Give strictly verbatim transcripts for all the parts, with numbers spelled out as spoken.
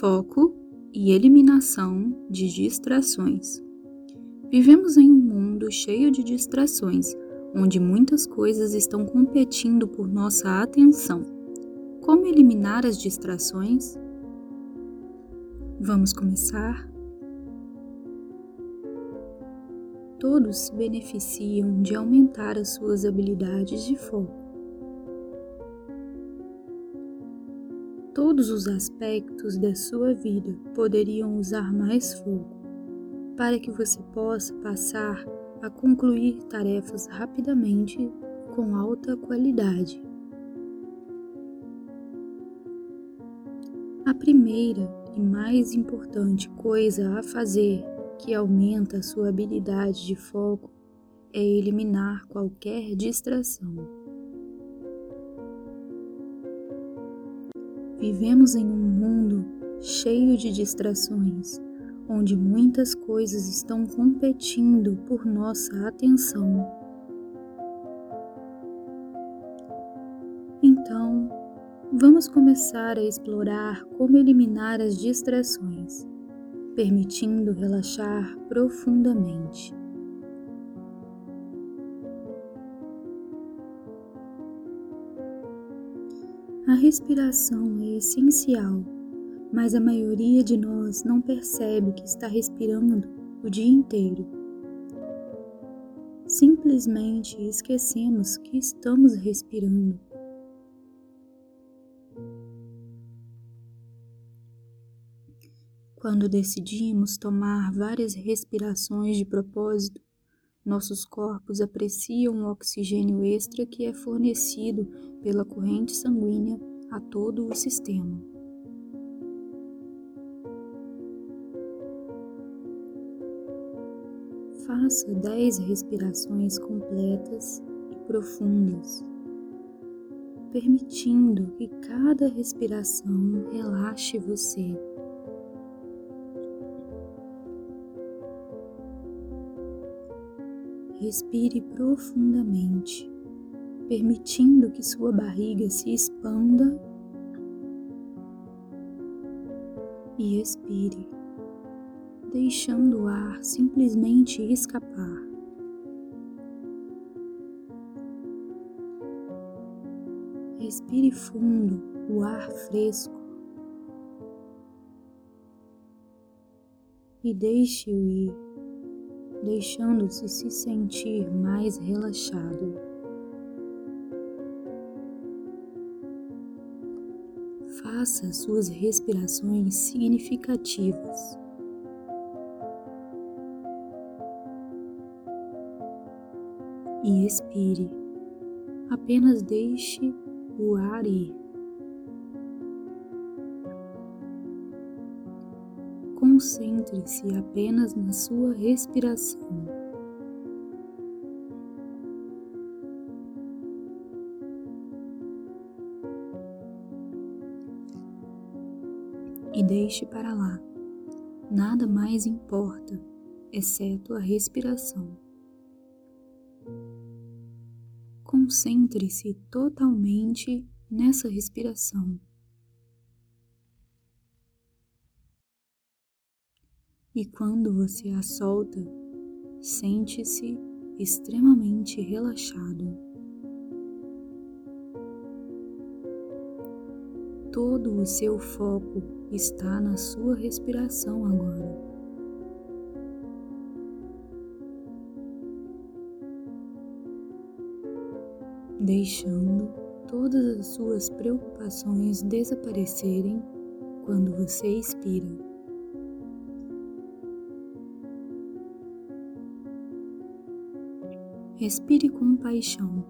Foco e eliminação de distrações. Vivemos em um mundo cheio de distrações, onde muitas coisas estão competindo por nossa atenção. Como eliminar as distrações? Vamos começar? Todos se beneficiam de aumentar as suas habilidades de foco. Todos os aspectos da sua vida poderiam usar mais foco, para que você possa passar a concluir tarefas rapidamente com alta qualidade. A primeira e mais importante coisa a fazer que aumenta a sua habilidade de foco é eliminar qualquer distração. Vivemos em um mundo cheio de distrações, onde muitas coisas estão competindo por nossa atenção. Então, vamos começar a explorar como eliminar as distrações, permitindo relaxar profundamente. A respiração é essencial, mas a maioria de nós não percebe que está respirando o dia inteiro. Simplesmente esquecemos que estamos respirando. Quando decidimos tomar várias respirações de propósito, nossos corpos apreciam o oxigênio extra que é fornecido pela corrente sanguínea a todo o sistema. Faça dez respirações completas e profundas, permitindo que cada respiração relaxe você. Respire profundamente, permitindo que sua barriga se expanda e expire, deixando o ar simplesmente escapar. Respire fundo o ar fresco e deixe-o ir, deixando-se se sentir mais relaxado. Faça suas respirações significativas. E expire. Apenas deixe o ar ir. Concentre-se apenas na sua respiração. E deixe para lá. Nada mais importa, exceto a respiração. Concentre-se totalmente nessa respiração. E quando você a solta, sente-se extremamente relaxado. Todo o seu foco está na sua respiração agora. Deixando todas as suas preocupações desaparecerem quando você expira. Respire com paixão.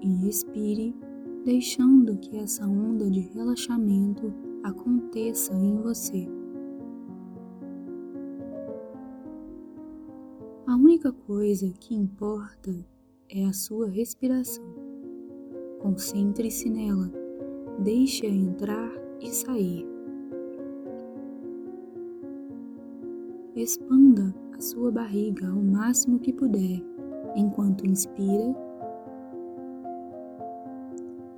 E expire, deixando que essa onda de relaxamento aconteça em você. A única coisa que importa é a sua respiração. Concentre-se nela, deixe-a entrar e sair. Expanda a sua barriga ao máximo que puder, enquanto inspira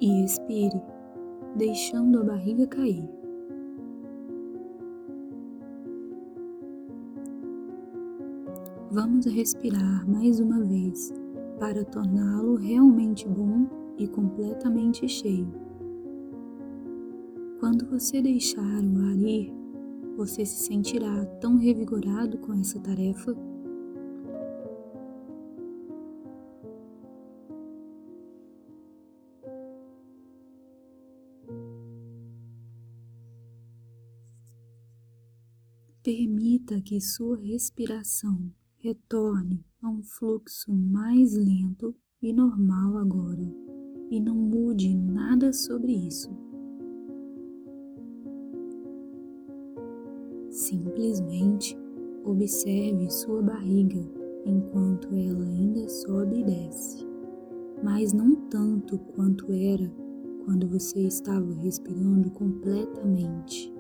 e expire, deixando a barriga cair. Vamos respirar mais uma vez para torná-lo realmente bom e completamente cheio. Quando você deixar o ar ir, você se sentirá tão revigorado com essa tarefa. Permita que sua respiração retorne a um fluxo mais lento e normal agora, e não mude nada sobre isso. Simplesmente observe sua barriga enquanto ela ainda sobe e desce, mas não tanto quanto era quando você estava respirando completamente.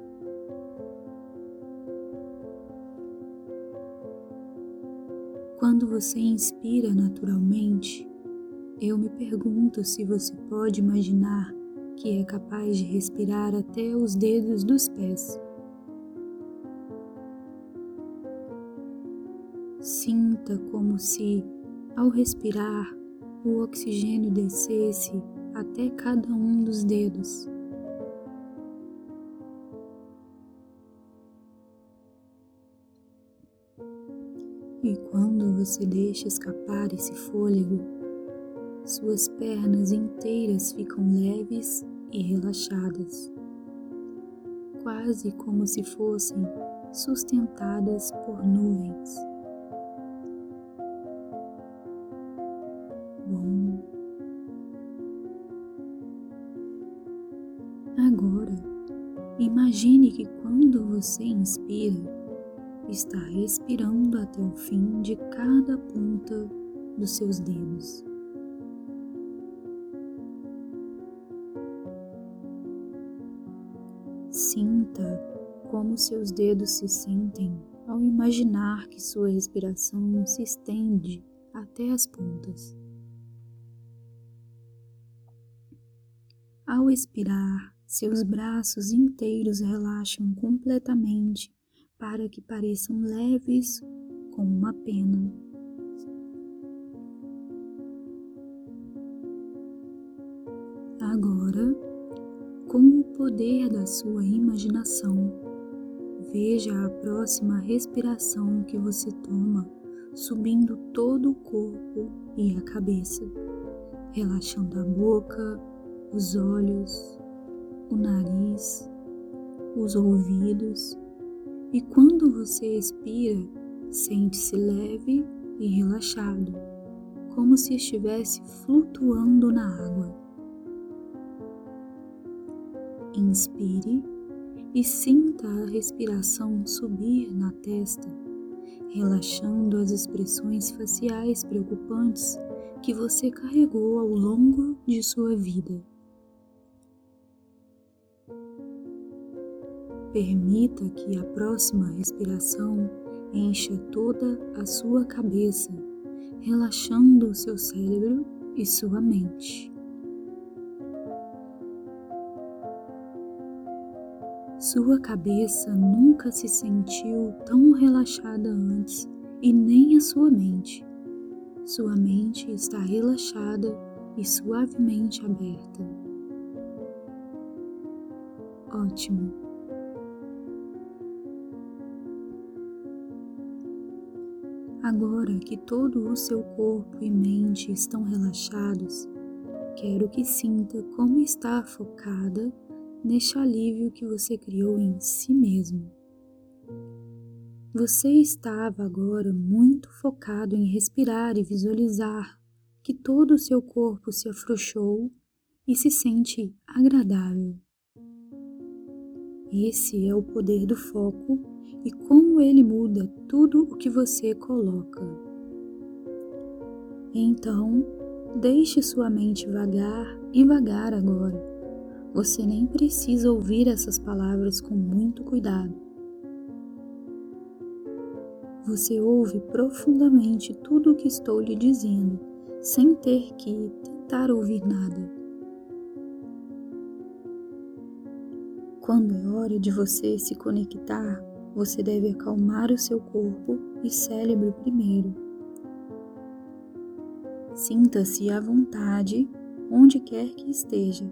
Quando você inspira naturalmente, eu me pergunto se você pode imaginar que é capaz de respirar até os dedos dos pés. Sinta como se, ao respirar, o oxigênio descesse até cada um dos dedos. E quando você deixa escapar esse fôlego, suas pernas inteiras ficam leves e relaxadas, quase como se fossem sustentadas por nuvens. Bom. Agora, imagine que quando você inspira, está respirando até o fim de cada ponta dos seus dedos. Sinta como seus dedos se sentem ao imaginar que sua respiração se estende até as pontas. Ao expirar, seus braços inteiros relaxam completamente, para que pareçam leves como uma pena. Agora, com o poder da sua imaginação, veja a próxima respiração que você toma, subindo todo o corpo e a cabeça, relaxando a boca, os olhos, o nariz, os ouvidos. E quando você expira, sente-se leve e relaxado, como se estivesse flutuando na água. Inspire e sinta a respiração subir na testa, relaxando as expressões faciais preocupantes que você carregou ao longo de sua vida. Permita que a próxima respiração encha toda a sua cabeça, relaxando o seu cérebro e sua mente. Sua cabeça nunca se sentiu tão relaxada antes e nem a sua mente. Sua mente está relaxada e suavemente aberta. Ótimo! Agora que todo o seu corpo e mente estão relaxados, quero que sinta como está focada neste alívio que você criou em si mesmo. Você estava agora muito focado em respirar e visualizar que todo o seu corpo se afrouxou e se sente agradável. Esse é o poder do foco e como ele muda tudo o que você coloca. Então, deixe sua mente vagar e vagar agora. Você nem precisa ouvir essas palavras com muito cuidado. Você ouve profundamente tudo o que estou lhe dizendo, sem ter que tentar ouvir nada. Quando é hora de você se conectar, você deve acalmar o seu corpo e cérebro primeiro. Sinta-se à vontade onde quer que esteja.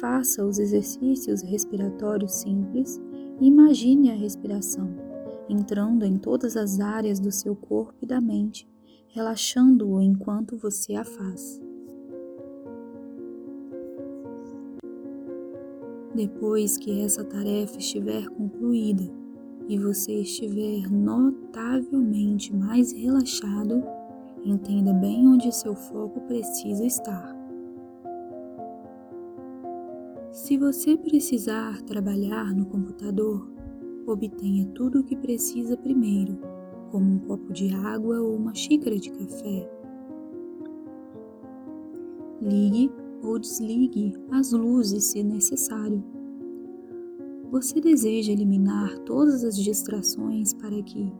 Faça os exercícios respiratórios simples e imagine a respiração, entrando em todas as áreas do seu corpo e da mente, relaxando-o enquanto você a faz. Depois que essa tarefa estiver concluída e você estiver notavelmente mais relaxado, entenda bem onde seu foco precisa estar. Se você precisar trabalhar no computador, obtenha tudo o que precisa primeiro, como um copo de água ou uma xícara de café. Ligue ou desligue as luzes se necessário. Você deseja eliminar todas as distrações para que,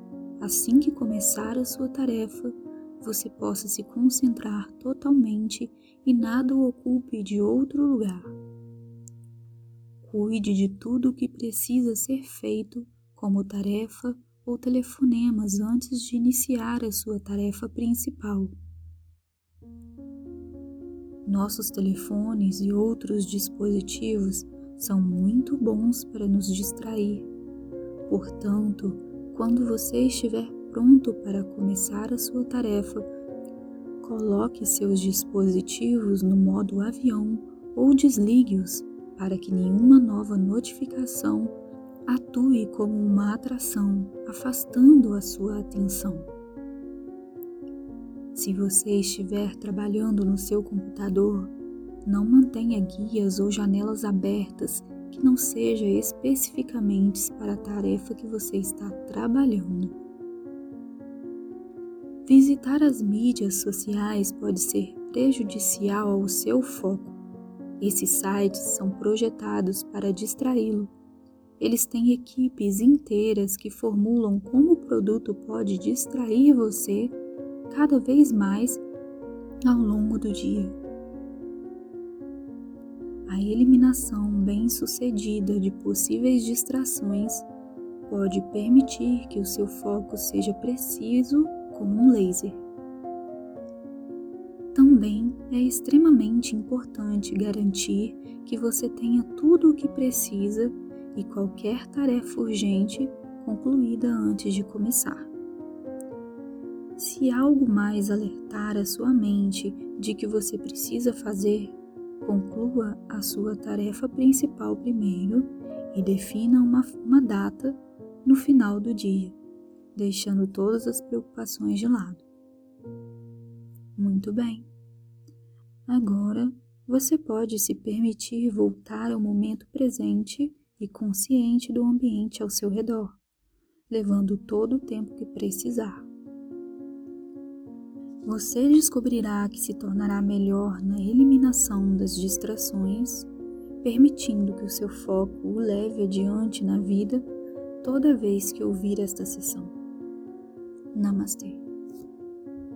assim que começar a sua tarefa, você possa se concentrar totalmente e nada o ocupe de outro lugar. Cuide de tudo o que precisa ser feito, como tarefa ou telefonemas, antes de iniciar a sua tarefa principal. Nossos telefones e outros dispositivos são muito bons para nos distrair. Portanto, quando você estiver pronto para começar a sua tarefa, coloque seus dispositivos no modo avião ou desligue-os para que nenhuma nova notificação atue como uma atração, afastando a sua atenção. Se você estiver trabalhando no seu computador, não mantenha guias ou janelas abertas que não sejam especificamente para a tarefa que você está trabalhando. Visitar as mídias sociais pode ser prejudicial ao seu foco. Esses sites são projetados para distraí-lo. Eles têm equipes inteiras que formulam como o produto pode distrair você cada vez mais ao longo do dia. A eliminação bem-sucedida de possíveis distrações pode permitir que o seu foco seja preciso como um laser. Também é extremamente importante garantir que você tenha tudo o que precisa e qualquer tarefa urgente concluída antes de começar. Se algo mais alertar a sua mente de que você precisa fazer, conclua a sua tarefa principal primeiro e defina uma, uma data no final do dia, deixando todas as preocupações de lado. Muito bem. Agora, você pode se permitir voltar ao momento presente e consciente do ambiente ao seu redor, levando todo o tempo que precisar. Você descobrirá que se tornará melhor na eliminação das distrações, permitindo que o seu foco o leve adiante na vida toda vez que ouvir esta sessão. Namastê.